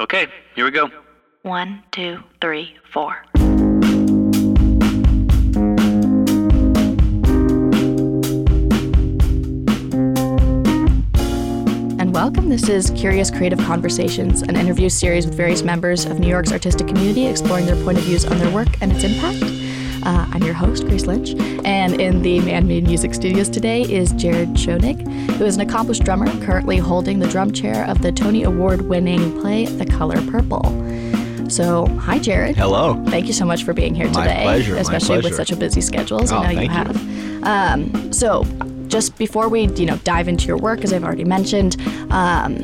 Okay, here we go. 1, 2, 3, 4. And welcome. This is Curious Creative Conversations, an interview series with various members of New York's artistic community exploring their point of views on their work and its impact. I'm your host, Grace Lynch, and in the Man-Made Music Studios today is Jared Schonig, who is an accomplished drummer currently holding the drum chair of the Tony Award-winning play The Color Purple. So, hi, Jared. Hello. Thank you so much for being here today. My pleasure. Especially with such a busy schedule, as I know you have. You. So, just before we, dive into your work, as I've already mentioned, I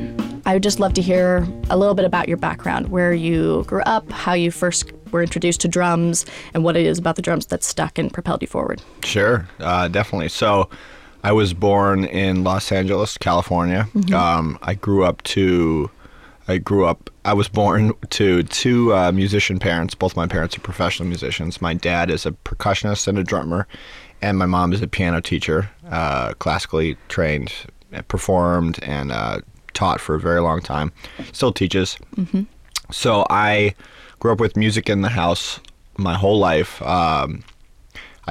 would just love to hear a little bit about your background, where you grew up, how you first were introduced to drums, and what it is about the drums that stuck and propelled you forward. Sure, definitely. So I was born in Los Angeles, California. Mm-hmm. I was born to two musician parents. Both my parents are professional musicians. My dad is a percussionist and a drummer, and my mom is a piano teacher, classically trained, performed, and taught for a very long time, still teaches. Mm-hmm. So I grew up with music in the house my whole life. I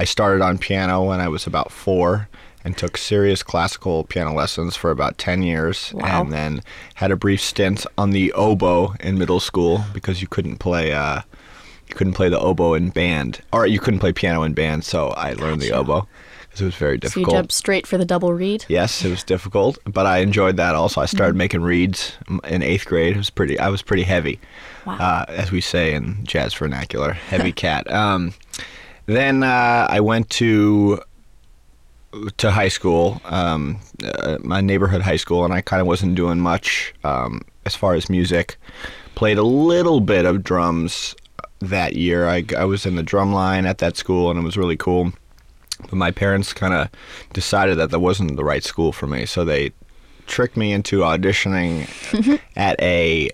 started on piano when I was about 4 and took serious classical piano lessons for about 10 years. Wow. And then had a brief stint on the oboe in middle school because you couldn't play the oboe in band, or you couldn't play piano in band, so I learned the oboe. It was very difficult. So you jumped straight for the double reed? Yes, it was difficult, but I enjoyed that also. I started making reeds in 8th grade. I was pretty heavy, as we say in jazz vernacular, heavy cat. Then I went to high school, my neighborhood high school, and I kind of wasn't doing much as far as music. Played a little bit of drums that year. I was in the drum line at that school, and it was really cool. But my parents kind of decided that that wasn't the right school for me, so they tricked me into auditioning at a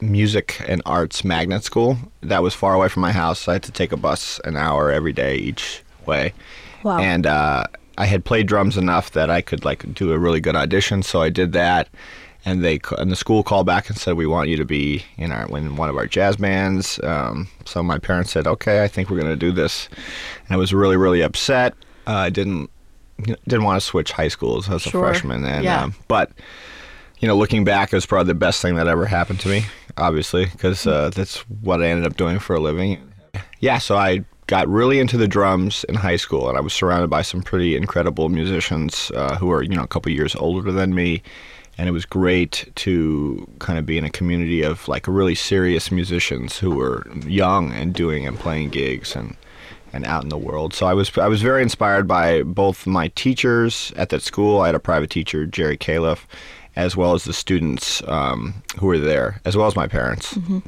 music and arts magnet school that was far away from my house. I had to take a bus an hour every day each way. Wow. And I had played drums enough that I could do a really good audition, so I did that. And the school called back and said, we want you to be in one of our jazz bands. So my parents said, okay, I think we're going to do this. And I was really, really upset. I didn't want to switch high schools as a freshman. And, but, looking back, it was probably the best thing that ever happened to me, obviously, because that's what I ended up doing for a living. Yeah, so I got really into the drums in high school, and I was surrounded by some pretty incredible musicians who were, a couple years older than me. And it was great to kind of be in a community of really serious musicians who were young and doing and playing gigs and out in the world. So I was very inspired by both my teachers at that school. I had a private teacher, Jerry Califf, as well as the students who were there, as well as my parents. Mm-hmm.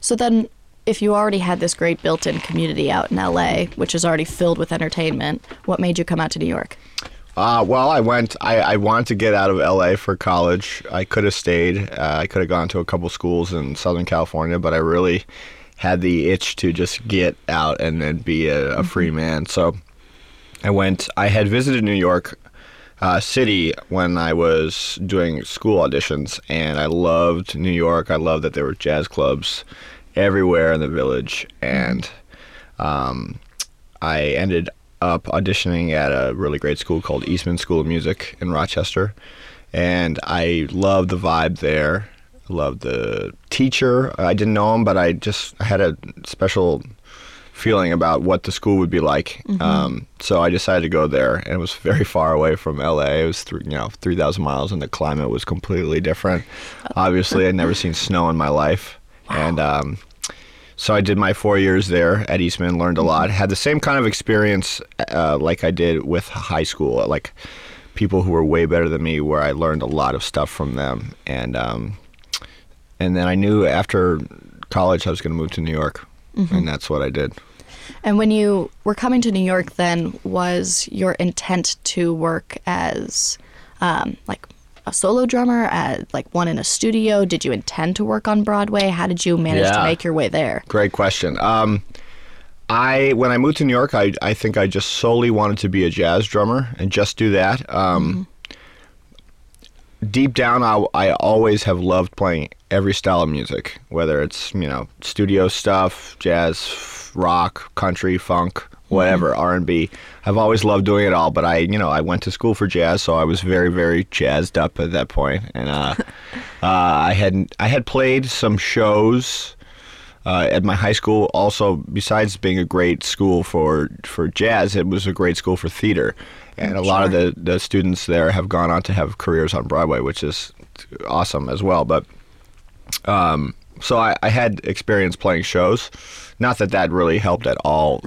So then, if you already had this great built-in community out in LA, which is already filled with entertainment, what made you come out to New York? Well, I wanted to get out of LA for college. I could have stayed. I could have gone to a couple schools in Southern California, but I really had the itch to just get out and then be a free man. So I went. I had visited New York City when I was doing school auditions, and I loved New York. I loved that there were jazz clubs everywhere in the village, and I ended up auditioning at a really great school called Eastman School of Music in Rochester, and I loved the vibe there. I loved the teacher. I didn't know him, but I had a special feeling about what the school would be like. Mm-hmm. So I decided to go there, and it was very far away from LA. It was 3,000 miles, and the climate was completely different. Obviously, I'd never seen snow in my life. Wow. And so I did my 4 years there at Eastman, learned a lot, had the same kind of experience like I did with high school, like people who were way better than me, where I learned a lot of stuff from them. And then I knew after college I was going to move to New York, and that's what I did. And when you were coming to New York then, was your intent to work as a solo drummer, one in a studio? Did you intend to work on Broadway? How did you manage to make your way there? Great question. When I moved to New York, I think I just solely wanted to be a jazz drummer and just do that. deep down, I always have loved playing every style of music, whether it's, you know, studio stuff, jazz, rock, country, funk, whatever, R&B. I've always loved doing it all, but I went to school for jazz, so I was very, very jazzed up at that point. And I had played some shows at my high school. Also, besides being a great school for jazz, it was a great school for theater. And a lot of the students there have gone on to have careers on Broadway, which is awesome as well. But so I had experience playing shows. Not that really helped at all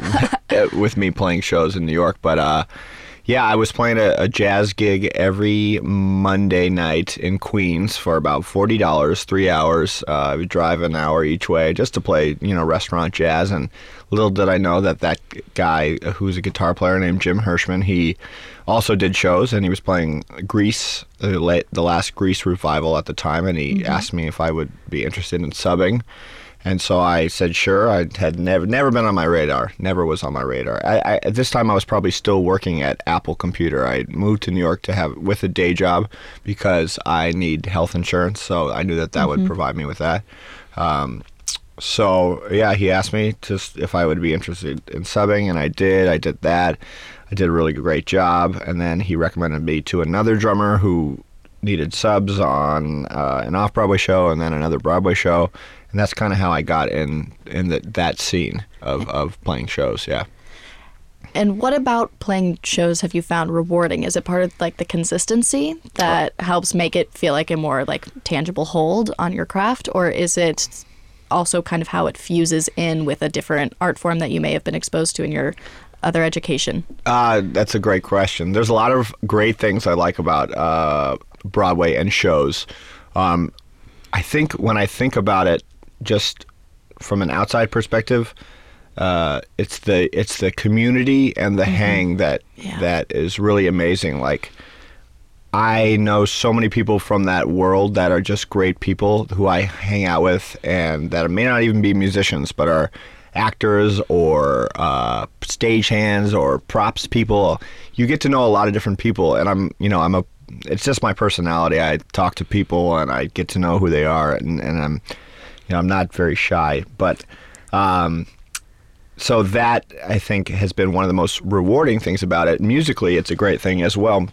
with me playing shows in New York, but I was playing a jazz gig every Monday night in Queens for about $40, 3 hours. I would drive an hour each way just to play, restaurant jazz. And little did I know that guy who's a guitar player named Jim Hirschman, he also did shows, and he was playing Grease, the last Grease revival at the time, and he asked me if I would be interested in subbing. And so I said, sure. I had never been on my radar. Never was on my radar. I at this time, I was probably still working at Apple Computer. I moved to New York with a day job because I need health insurance. So I knew that would provide me with that. He asked me if I would be interested in subbing, and I did. I did that. I did a really great job. And then he recommended me to another drummer who needed subs on an off-Broadway show and then another Broadway show. And that's kind of how I got in that scene of playing shows, yeah. And what about playing shows have you found rewarding? Is it part of, the consistency that helps make it feel like a more, tangible hold on your craft? Or is it also kind of how it fuses in with a different art form that you may have been exposed to in your other education? That's a great question. There's a lot of great things I like about Broadway and shows. I think when I think about it, just from an outside perspective, it's the community and the hang that is really amazing. I know so many people from that world that are just great people who I hang out with, and that may not even be musicians, but are actors or stagehands or props people. You get to know a lot of different people, and it's just my personality. I talk to people and I get to know who they are, and I'm. I'm not very shy, but so that, I think, has been one of the most rewarding things about it. Musically, it's a great thing as well,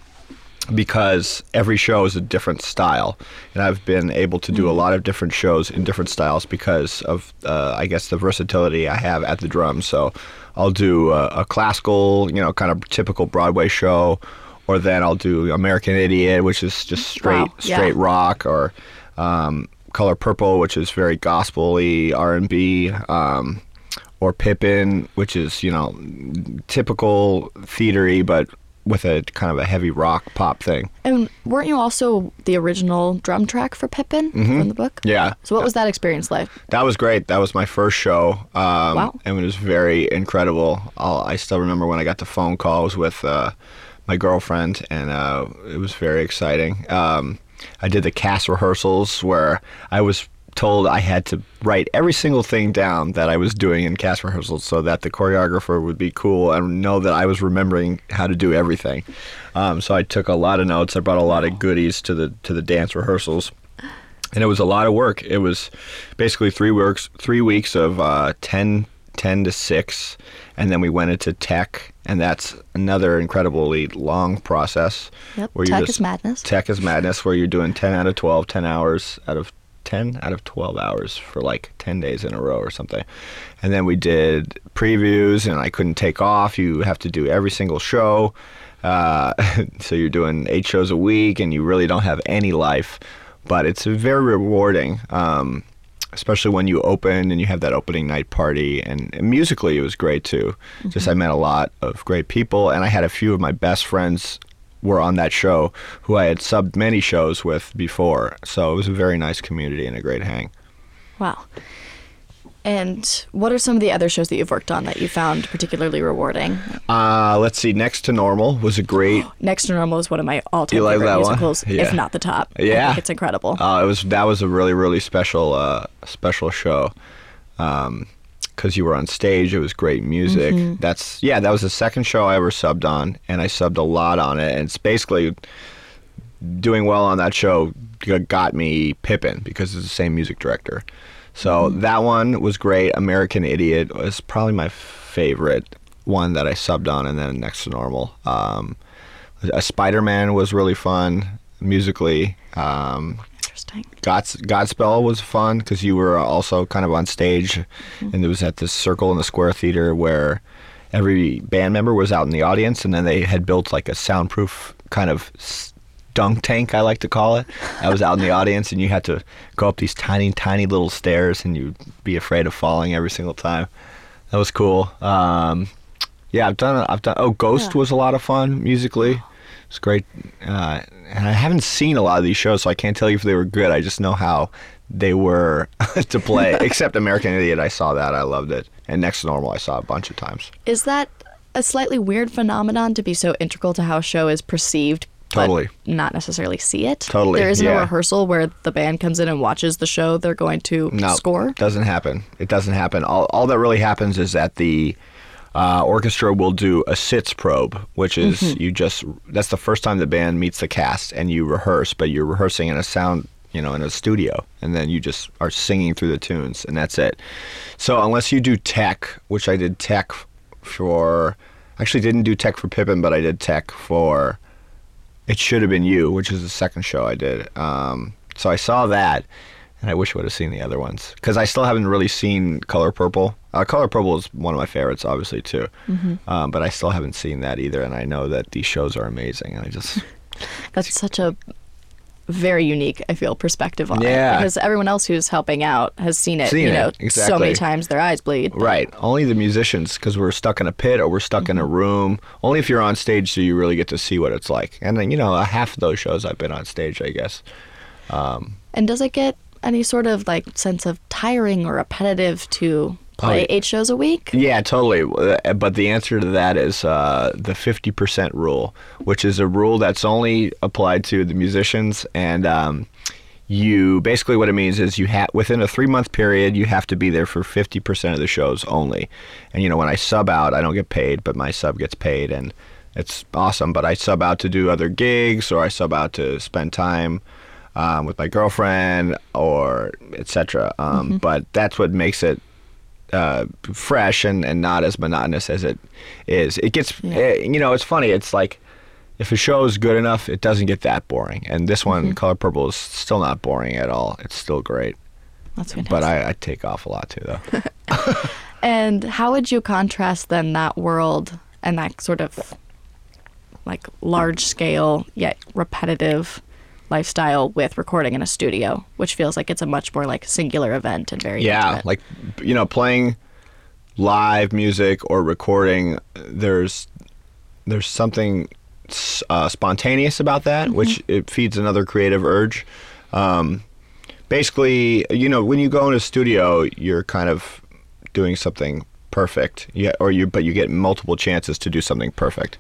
because every show is a different style, and I've been able to do a lot of different shows in different styles because of, the versatility I have at the drums. So I'll do a classical, kind of typical Broadway show, or then I'll do American Idiot, which is just straight rock, or... Color Purple, which is very gospel-y, R&B, or Pippin, which is, typical theater-y, but with a kind of a heavy rock pop thing. And weren't you also the original drum track for Pippin from the book? Yeah. So what was that experience like? That was great. That was my first show. Wow. And it was very incredible. I still remember when I got the phone call. I was with my girlfriend, and it was very exciting. I did the cast rehearsals where I was told I had to write every single thing down that I was doing in cast rehearsals so that the choreographer would be cool and know that I was remembering how to do everything. So I took a lot of notes. I brought a lot of goodies to the dance rehearsals. And it was a lot of work. It was basically 3 weeks of 10 to 6, and then we went into tech, and that's another incredibly long process. Yep, Tech is madness, where you're doing 10 out of 12, 10 out of 12 hours for 10 days in a row or something. And then we did previews, and I couldn't take off. You have to do every single show, so you're doing 8 shows a week, and you really don't have any life, but it's very rewarding. Especially when you open and you have that opening night party. And musically, it was great, too. Mm-hmm. Just I met a lot of great people, and I had a few of my best friends were on that show who I had subbed many shows with before. So it was a very nice community and a great hang. Wow. And what are some of the other shows that you've worked on that you found particularly rewarding? Let's see. Next to Normal was a great... Next to Normal is one of my all-time favorite musicals, yeah. If not the top. Yeah. I think it's incredible. That was a really, really special special show because you were on stage. It was great music. Mm-hmm. That was the second show I ever subbed on, and I subbed a lot on it. And it's basically... doing well on that show got me Pippin, because it's the same music director. So that one was great. American Idiot was probably my favorite one that I subbed on, and then Next to Normal. Spider-Man was really fun musically. Interesting. Godspell was fun because you were also kind of on stage, and it was at this circle in the Square Theater where every band member was out in the audience, and then they had built like a soundproof kind of dunk tank, I like to call it. I was out in the audience, and you had to go up these tiny, tiny little stairs, and you'd be afraid of falling every single time. That was cool. Yeah, I've done. Oh, Ghost was a lot of fun musically. It's great, and I haven't seen a lot of these shows, so I can't tell you if they were good. I just know how they were to play. Except American Idiot, I saw that. I loved it. And Next to Normal, I saw a bunch of times. Is that a slightly weird phenomenon to be so integral to how a show is perceived? Totally. But not necessarily see it. Totally. There is no rehearsal where the band comes in and watches the show they're going to score. It doesn't happen. It doesn't happen. All that really happens is that the orchestra will do a sits probe, which is that's the first time the band meets the cast, and you rehearse, but you're rehearsing in a sound, in a studio, and then you just are singing through the tunes, and that's it. So unless you do tech, which I did tech for, actually didn't do tech for Pippin, but I did tech for It Should Have Been You, which is the second show I did. So I saw that, and I wish I would have seen the other ones, because I still haven't really seen Color Purple. Color Purple is one of my favorites, obviously, too. But I still haven't seen that either, and I know that these shows are amazing, and I just... That's such a very unique, I feel, perspective on it. Because everyone else who's helping out has seen it, exactly. So many times their eyes bleed. But... Right. Only the musicians, because we're stuck in a pit or we're stuck in a room. Only if you're on stage do you really get to see what it's like. And then, half of those shows I've been on stage, I guess. And does it get any sort of, sense of tiring or repetitive to... Play 8 shows a week? Yeah, totally. But the answer to that is the 50% rule, which is a rule that's only applied to the musicians. And you basically, what it means is within a 3-month period, you have to be there for 50% of the shows only. And, when I sub out, I don't get paid, but my sub gets paid. And it's awesome. But I sub out to do other gigs, or I sub out to spend time with my girlfriend, or et cetera. But that's what makes it fresh and not as monotonous as it is. It gets, it's funny. It's like if a show is good enough, it doesn't get that boring. And this one, Color Purple, is still not boring at all. It's still great. That's fantastic. But I take off a lot too, though. And how would you contrast then that world and that sort of large scale yet repetitive lifestyle with recording in a studio, which feels like it's a much more singular event and very intimate. Playing live music or recording, there's something spontaneous about that, which it feeds another creative urge. Basically, when you go in a studio, you're kind of doing something perfect, but you get multiple chances to do something perfect.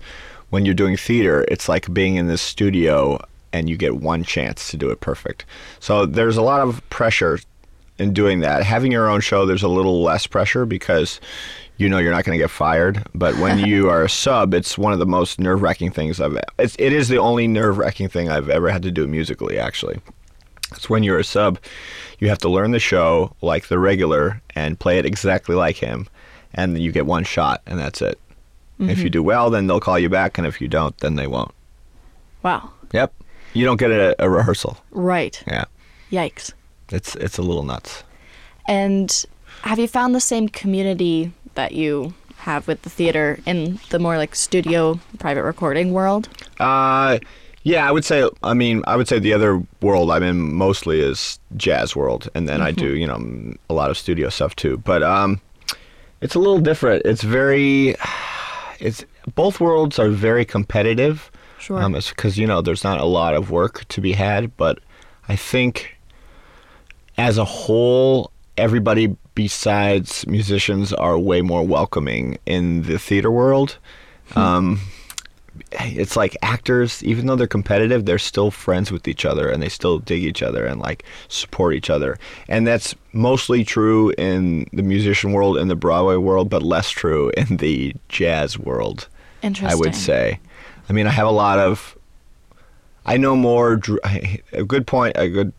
When you're doing theater, it's like being in this studio and you get one chance to do it perfect. So there's a lot of pressure in doing that. Having your own show, there's a little less pressure because you're not going to get fired. But when you are a sub, it's one of the most nerve-wracking things it is the only nerve-wracking thing I've ever had to do musically, actually. It's when you're a sub, you have to learn the show like the regular and play it exactly like him. And you get one shot, and that's it. Mm-hmm. If you do well, then they'll call you back. And if you don't, then they won't. Wow. Yep. You don't get a rehearsal. Right. Yeah. Yikes. It's a little nuts. And have you found the same community that you have with the theater in the more studio private recording world? Yeah, I would say the other world I'm in mostly is jazz world, and then I do, a lot of studio stuff too. But it's a little different. It's both worlds are very competitive. Sure. Because, there's not a lot of work to be had, but I think as a whole, everybody besides musicians are way more welcoming in the theater world. It's like actors, even though they're competitive, they're still friends with each other, and they still dig each other and support each other. And that's mostly true in the musician world and the Broadway world, but less true in the jazz world. Interesting. I would say. I have a lot of I know more. A good point. A good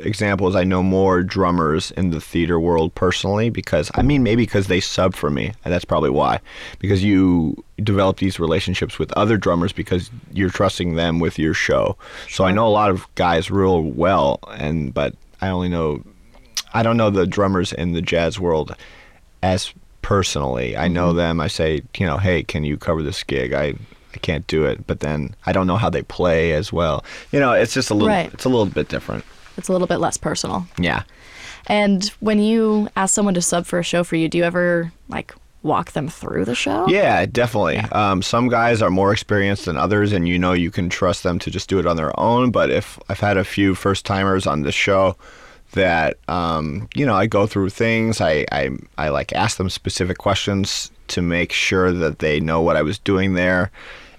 example is I know more drummers in the theater world personally because maybe because they sub for me, and that's probably why. Because you develop these relationships with other drummers because you're trusting them with your show. So I know a lot of guys real well, but I only know. I don't know the drummers in the jazz world as personally. I know them. I say, hey, can you cover this gig? I can't do it. But then I don't know how they play as well. It's just a little. Right. It's a little bit different. It's a little bit less personal. Yeah. And when you ask someone to sub for a show for you, do you ever walk them through the show? Yeah, definitely. Yeah. Some guys are more experienced than others, and you can trust them to just do it on their own. But if I've had a few first timers on the show that I go through things, I ask them specific questions to make sure that they know what I was doing there,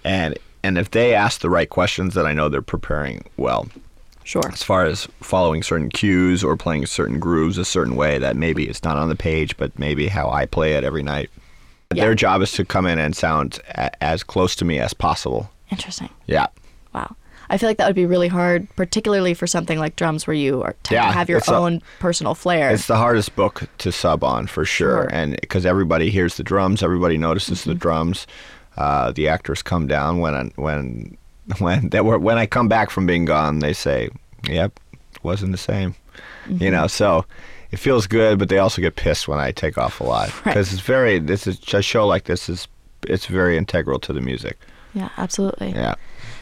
and if they ask the right questions, then I know they're preparing well. Sure. As far as following certain cues or playing certain grooves a certain way that maybe it's not on the page, but maybe how I play it every night. Yeah. Their job is to come in and sound as close to me as possible. Interesting. Yeah. Wow. I feel like that would be really hard, particularly for something like drums where you have your own personal flair. It's the hardest book to sub on for sure. And because everybody hears the drums, everybody notices the drums. The actors come down when I come back from being gone, they say, "Yep, wasn't the same." So it feels good, but they also get pissed when I take off a lot because a show like this is very integral to the music. Yeah, absolutely. Yeah.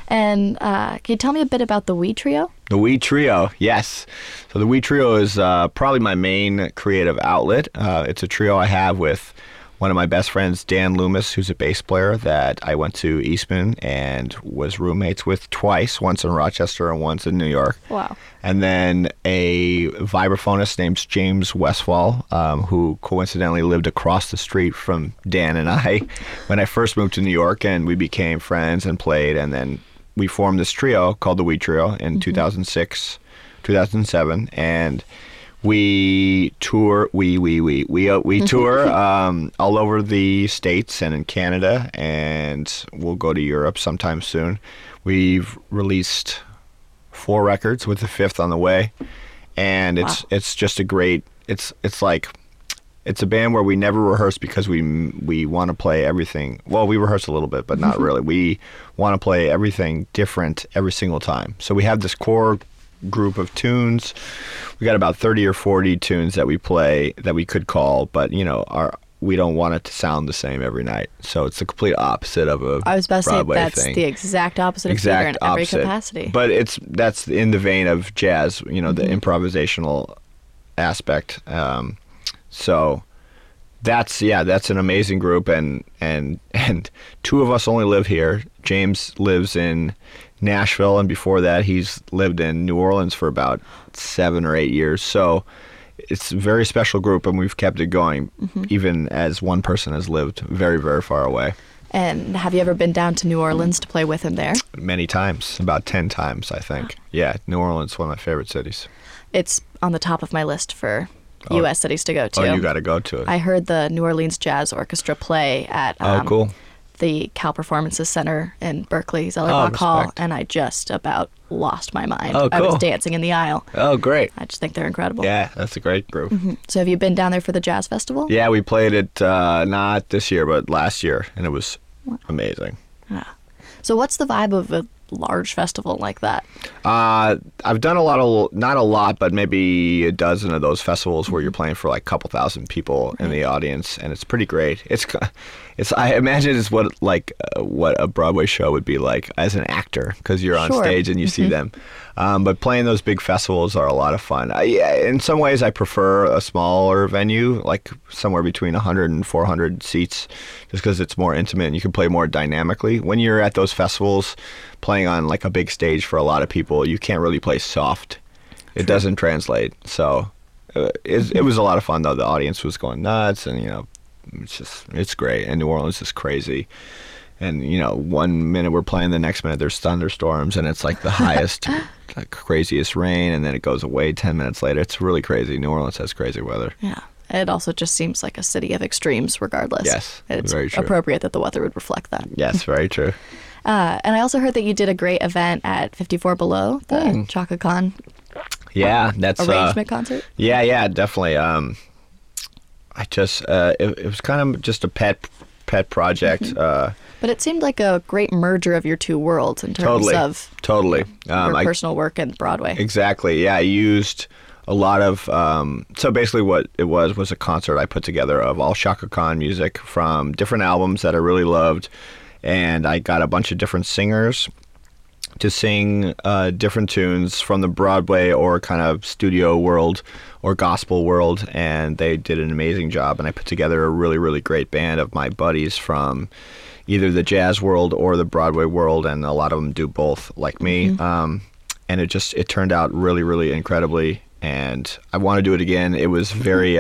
And can you tell me a bit about the Wee Trio? The Wee Trio, yes. So the Wee Trio is probably my main creative outlet. It's a trio I have with one of my best friends, Dan Loomis, who's a bass player that I went to Eastman and was roommates with twice, once in Rochester and once in New York. Wow. And then a vibraphonist named James Westfall, who coincidentally lived across the street from Dan and I when I first moved to New York, and we became friends and played, and then we formed this trio called the Wee Trio in 2006, 2007, and we tour all over the States and in Canada, and we'll go to Europe sometime soon. We've released 4 records with the 5th on the way, and it's just a great. It's a band where we never rehearse because we want to play everything. Well, we rehearse a little bit, but not really. We want to play everything different every single time. So we have this core group of tunes. We got about 30 or 40 tunes that we play that we could call, but we don't want it to sound the same every night. So it's the complete opposite of a Broadway thing. I was about to say that's the exact opposite of theater in every capacity. But that's in the vein of jazz, the improvisational aspect. So that's an amazing group, and 2 of us only live here. James lives in Nashville, and before that he's lived in New Orleans for about 7 or 8 years. So it's a very special group, and we've kept it going even as one person has lived very, very far away. And have you ever been down to New Orleans to play with him there? Many times, about 10 times, I think. Wow. Yeah, New Orleans, one of my favorite cities. It's on the top of my list for U.S. cities to go to. Oh, you got to go to it. I heard the New Orleans Jazz Orchestra play at the Cal Performances Center in Berkeley, Zellerbach Hall, and I just about lost my mind. Oh, cool. I was dancing in the aisle. Oh, great. I just think they're incredible. Yeah, that's a great group. So have you been down there for the jazz festival? Yeah, we played it not this year, but last year, and it was amazing. Yeah. So what's the vibe of a large festival like that? I've done not a lot, but maybe a dozen of those festivals where you're playing for a couple thousand people in the audience, and it's pretty great. It's I imagine it's what a Broadway show would be like as an actor, because you're on stage and you see them. But playing those big festivals are a lot of fun. In some ways, I prefer a smaller venue, like somewhere between 100 and 400 seats, just because it's more intimate and you can play more dynamically. When you're at those festivals, playing on a big stage for a lot of people, you can't really play soft. It doesn't translate. So it was a lot of fun, though. The audience was going nuts, and it's great. And New Orleans is crazy. And 1 minute we're playing, the next minute there's thunderstorms, and it's the highest, craziest rain, and then it goes away 10 minutes later. It's really crazy. New Orleans has crazy weather. Yeah. It also just seems like a city of extremes regardless. Yes, it's very true. Appropriate that the weather would reflect that. Yes, very true. And I also heard that you did a great event at 54 Below, the Chaka Khan arrangement concert. Yeah, definitely. I just it was kind of just a pet project. Mm-hmm. But it seemed like a great merger of your two worlds in terms of your personal work and Broadway. Exactly. Yeah, I used a lot of so basically what it was a concert I put together of all Chaka Khan music from different albums that I really loved, and I got a bunch of different singers to sing different tunes from the Broadway or kind of studio world or gospel world, and they did an amazing job, and I put together a really, really great band of my buddies from either the jazz world or the Broadway world, and a lot of them do both like me. Mm-hmm. And it turned out really, really incredibly, and I want to do it again. It was very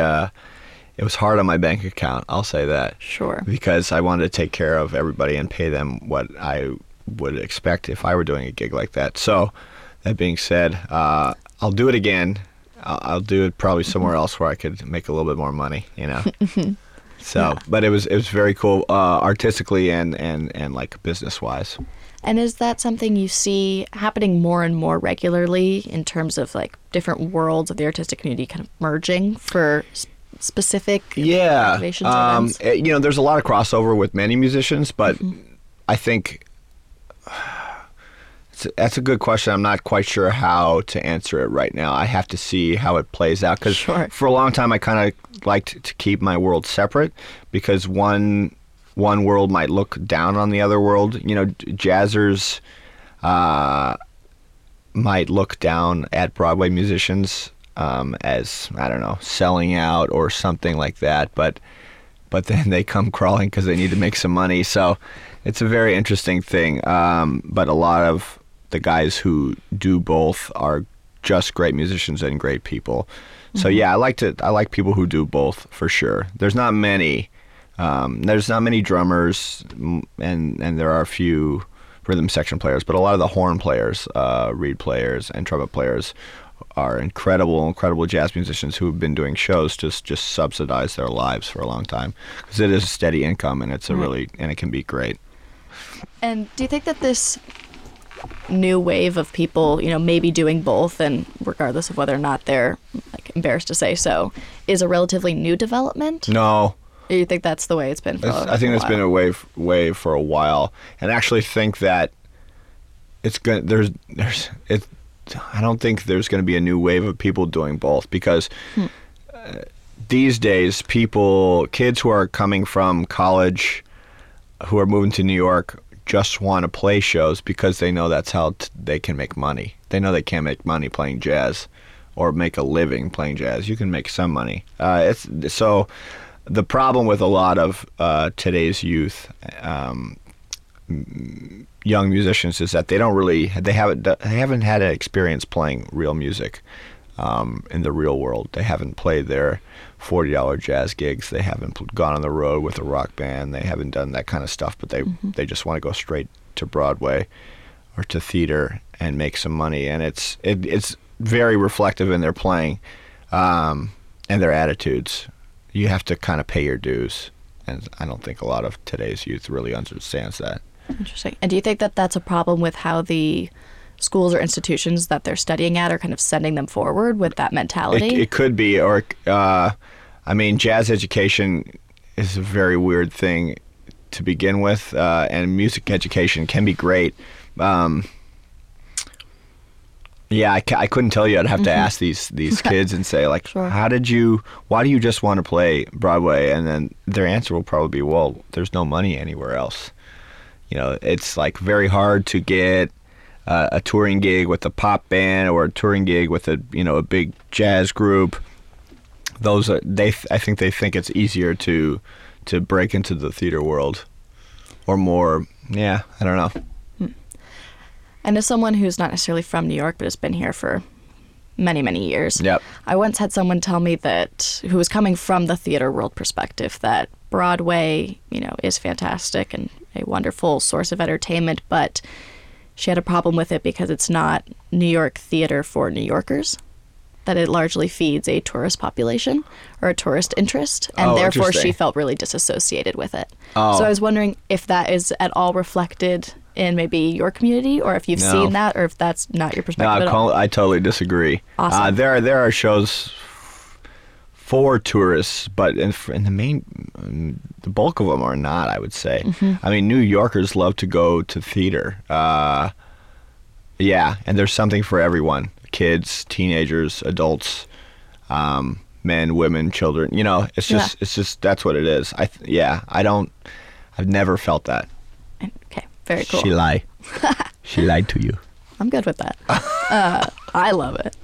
it was hard on my bank account, I'll say that. Sure. Because I wanted to take care of everybody and pay them what I would expect if I were doing a gig like that. So that being said, I'll do it again. I'll do it probably somewhere else where I could make a little bit more money, you know. So, yeah. But it was very cool artistically and like business wise. And is that something you see happening more and more regularly in terms of like different worlds of the artistic community kind of merging for specific activations? You know, there's a lot of crossover with many musicians, but I think that's a good question. I'm not quite sure how to answer it right now. I have to see how it plays out, because for a long time I kind of liked to keep my world separate, because one world might look down on the other world. You know, jazzers might look down at Broadway musicians as, I don't know, selling out or something like that, but then they come crawling because they need to make some money. So it's a very interesting thing, but a lot of the guys who do both are just great musicians and great people. Mm-hmm. So yeah, I like people who do both for sure. There's not many. There's not many drummers, and there are a few rhythm section players, but a lot of the horn players, reed players, and trumpet players are incredible jazz musicians who have been doing shows to just subsidize their lives for a long time, because it is a steady income, and it's and it can be great. And do you think that this new wave of people, you know, maybe doing both, and regardless of whether or not they're like embarrassed to say so, is a relatively new development? No. Or you think that's the way it's been for a while? I think that's been a wave for a while, and I actually think that it's good. I don't think there's going to be a new wave of people doing both, because these days kids who are coming from college, who are moving to New York, just want to play shows because they know that's how they can make money. They know they can't make money playing jazz or make a living playing jazz. You can make some money. So the problem with a lot of today's youth, young musicians, is that they haven't had an experience playing real music in the real world. They haven't played their $40 jazz gigs. They haven't gone on the road with a rock band. They haven't done that kind of stuff, but they just want to go straight to Broadway or to theater and make some money. And it's very reflective in their playing and their attitudes. You have to kind of pay your dues, and I don't think a lot of today's youth really understands that. Interesting. And do you think that that's a problem with how the schools or institutions that they're studying at are kind of sending them forward with that mentality? It could be. Or, I mean, jazz education is a very weird thing to begin with, and music education can be great. I couldn't tell you. I'd have to ask these kids and say, like, why do you just want to play Broadway? And then their answer will probably be, well, there's no money anywhere else. You know, it's like very hard to get a touring gig with a pop band or a touring gig with a big jazz group. I think they think it's easier to break into the theater world or more. Yeah, I don't know. And as someone who's not necessarily from New York but has been here for many, many years, I once had someone tell me that, who was coming from the theater world perspective, that Broadway, you know, is fantastic and a wonderful source of entertainment, but she had a problem with it because it's not New York theater for New Yorkers, that it largely feeds a tourist population or a tourist interest, and therefore she felt really disassociated with it. So I was wondering if that is at all reflected in maybe your community, or if you've seen that, or if that's not your perspective at all. I totally disagree. Awesome. There are shows for tourists, but the bulk of them are not, I would say. Mm-hmm. I mean, New Yorkers love to go to theater. And there's something for everyone. Kids, teenagers, adults, men, women, children. You know, it's just that's what it is. I've never felt that. Okay, very cool. She lied. She lied to you. I'm good with that. I love it.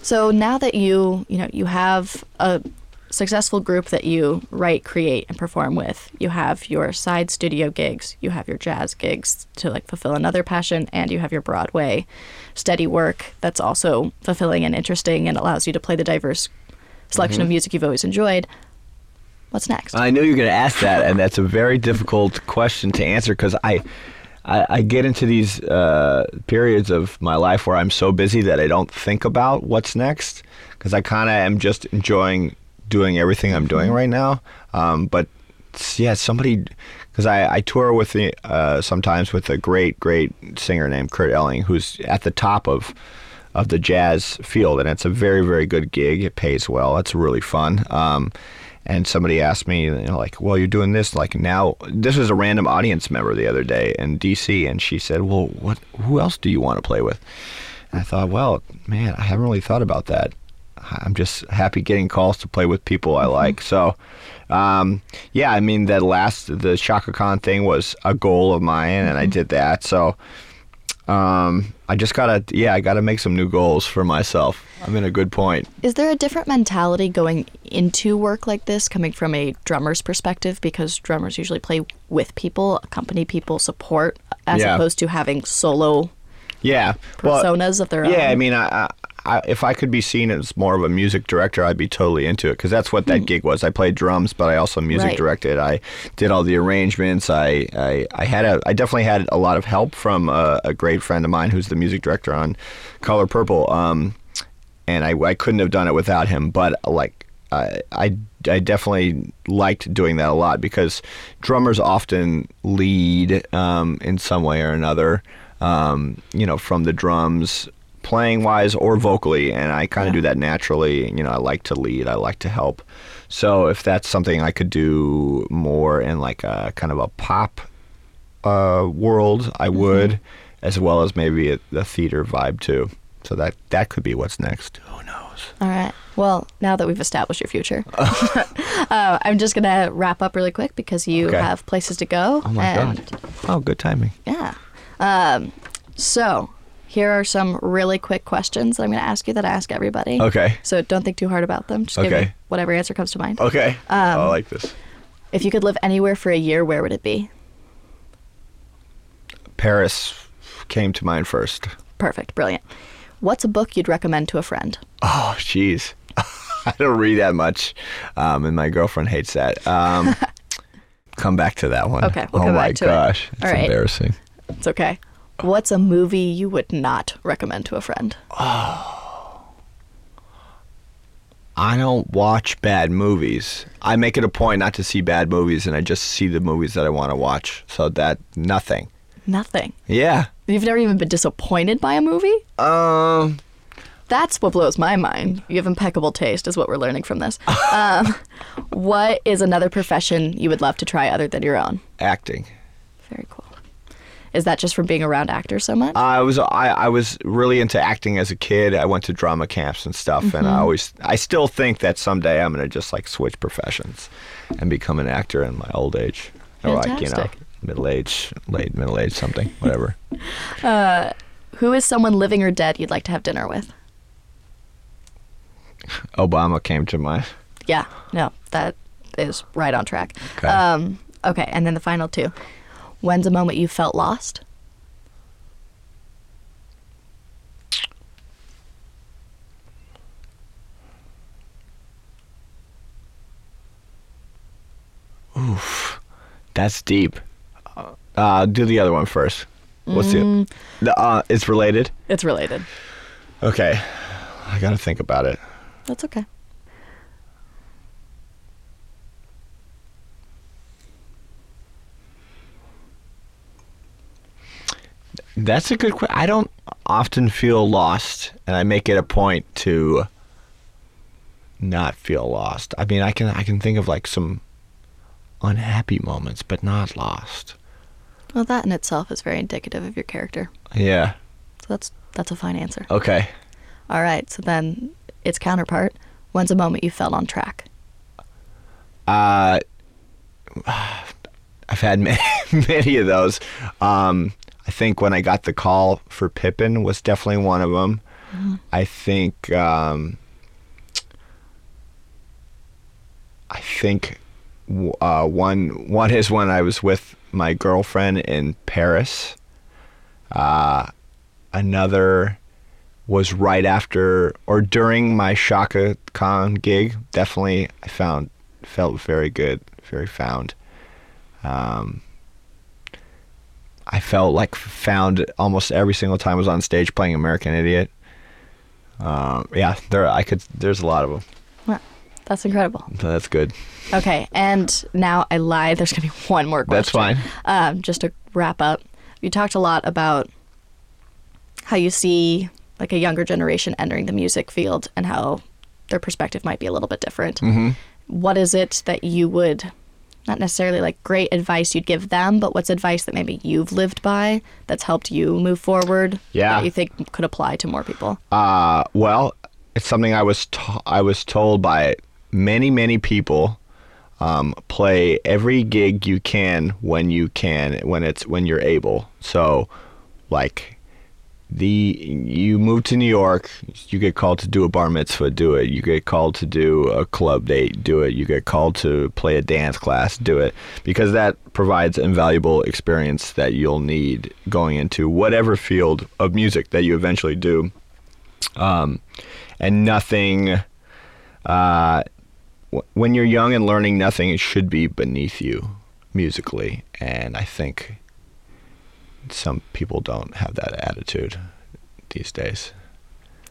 So now that you have a successful group that you write, create, and perform with, you have your side studio gigs, you have your jazz gigs to fulfill another passion, and you have your Broadway steady work that's also fulfilling and interesting and allows you to play the diverse selection of music you've always enjoyed. What's next? I knew you were going to ask that, and that's a very difficult question to answer because I get into these periods of my life where I'm so busy that I don't think about what's next because I kind of am just enjoying doing everything I'm doing right now. Because I tour with sometimes with a great, great singer named Kurt Elling, who's at the top of the jazz field, and it's a very, very good gig. It pays well. It's really fun. And somebody asked me, well, you're doing this, now. This was a random audience member the other day in D.C., and she said, well, who else do you want to play with? And I thought, I haven't really thought about that. I'm just happy getting calls to play with people I like. So, the Chaka Khan thing was a goal of mine, and I did that. So, I got to make some new goals for myself. I'm in a good point. Is there a different mentality going into work like this, coming from a drummer's perspective? Because drummers usually play with people, accompany people, support, as opposed to having solo personas of their own. Yeah, I mean, if I could be seen as more of a music director, I'd be totally into it because that's what that gig was. I played drums, but I also music directed. I did all the arrangements. I definitely had a lot of help from a great friend of mine who's the music director on Color Purple, and I couldn't have done it without him. But I definitely liked doing that a lot because drummers often lead in some way or another, from the drums, playing wise or vocally, and I kind of do that naturally. I like to lead, I like to help. So if that's something I could do more in a kind of a pop world, I would, as well as maybe a theater vibe too. So that could be what's next. Who knows? All right. Well, now that we've established your future, I'm just going to wrap up really quick because you have places to go. Oh, my God. Oh, good timing. Yeah. So here are some really quick questions that I'm going to ask you that I ask everybody. Okay. So don't think too hard about them. Just give me whatever answer comes to mind. Okay. I like this. If you could live anywhere for a year, where would it be? Paris came to mind first. Perfect. Brilliant. What's a book you'd recommend to a friend? Oh, jeez. I don't read that much, and my girlfriend hates that. Come back to that one. Okay. We'll come back to it. Oh, my gosh. It's embarrassing. It's okay. What's a movie you would not recommend to a friend? Oh, I don't watch bad movies. I make it a point not to see bad movies, and I just see the movies that I want to watch. So nothing. Nothing? Yeah. You've never even been disappointed by a movie? That's what blows my mind. You have impeccable taste is what we're learning from this. What is another profession you would love to try other than your own? Acting. Very cool. Is that just from being around actors so much? I was really into acting as a kid. I went to drama camps and stuff, and I still think that someday I'm gonna just switch professions and become an actor in my old age, fantastic. Or late middle age, something, whatever. Who is someone living or dead you'd like to have dinner with? Obama came to mind. Yeah, no, that is right on track. Okay. Okay, and then the final two. When's a moment you felt lost? Oof, that's deep. Do the other one first. What's the it's related? It's related. Okay, I gotta think about it. That's okay. That's a good question. I don't often feel lost, and I make it a point to not feel lost. I mean, I can think of like some unhappy moments, but not lost. Well, that in itself is very indicative of your character. Yeah. So that's a fine answer. Okay. All right. So then its counterpart, when's a moment you felt on track? I've had many of those. I think when I got the call for Pippin was definitely one of them. Mm-hmm. I think one is when I was with my girlfriend in Paris. Another was right after or during my Chaka Khan gig. Definitely, I felt very good, very found. I felt like found almost every single time I was on stage playing American Idiot. There's a lot of them. Wow, that's incredible. That's good. Okay, and now I lie. There's gonna be one more question. That's fine. Just to wrap up, you talked a lot about how you see like a younger generation entering the music field and how their perspective might be a little bit different. Mm-hmm. What is it that you would, not necessarily like great advice you'd give them, but what's advice that maybe you've lived by that's helped you move forward that you think could apply to more people? Well, it's something I was told by many, many people. Play every gig you can when you're able. So like you move to New York, you get called to do a bar mitzvah, do it. You get called to do a club date, do it. You get called to play a dance class, do it. Because that provides invaluable experience that you'll need going into whatever field of music that you eventually do. And nothing, when you're young and learning nothing, it should be beneath you musically. And I think some people don't have that attitude these days.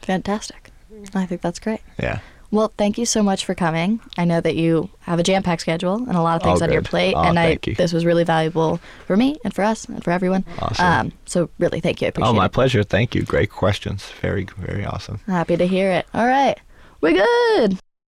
Fantastic. I think that's great. Yeah. Well, thank you so much for coming. I know that you have a jam-packed schedule and a lot of things on your plate. Oh, and this was really valuable for me and for us and for everyone. Awesome. So really, thank you. I appreciate it. Oh, my pleasure. Thank you. Great questions. Very, very awesome. Happy to hear it. All right. We're good.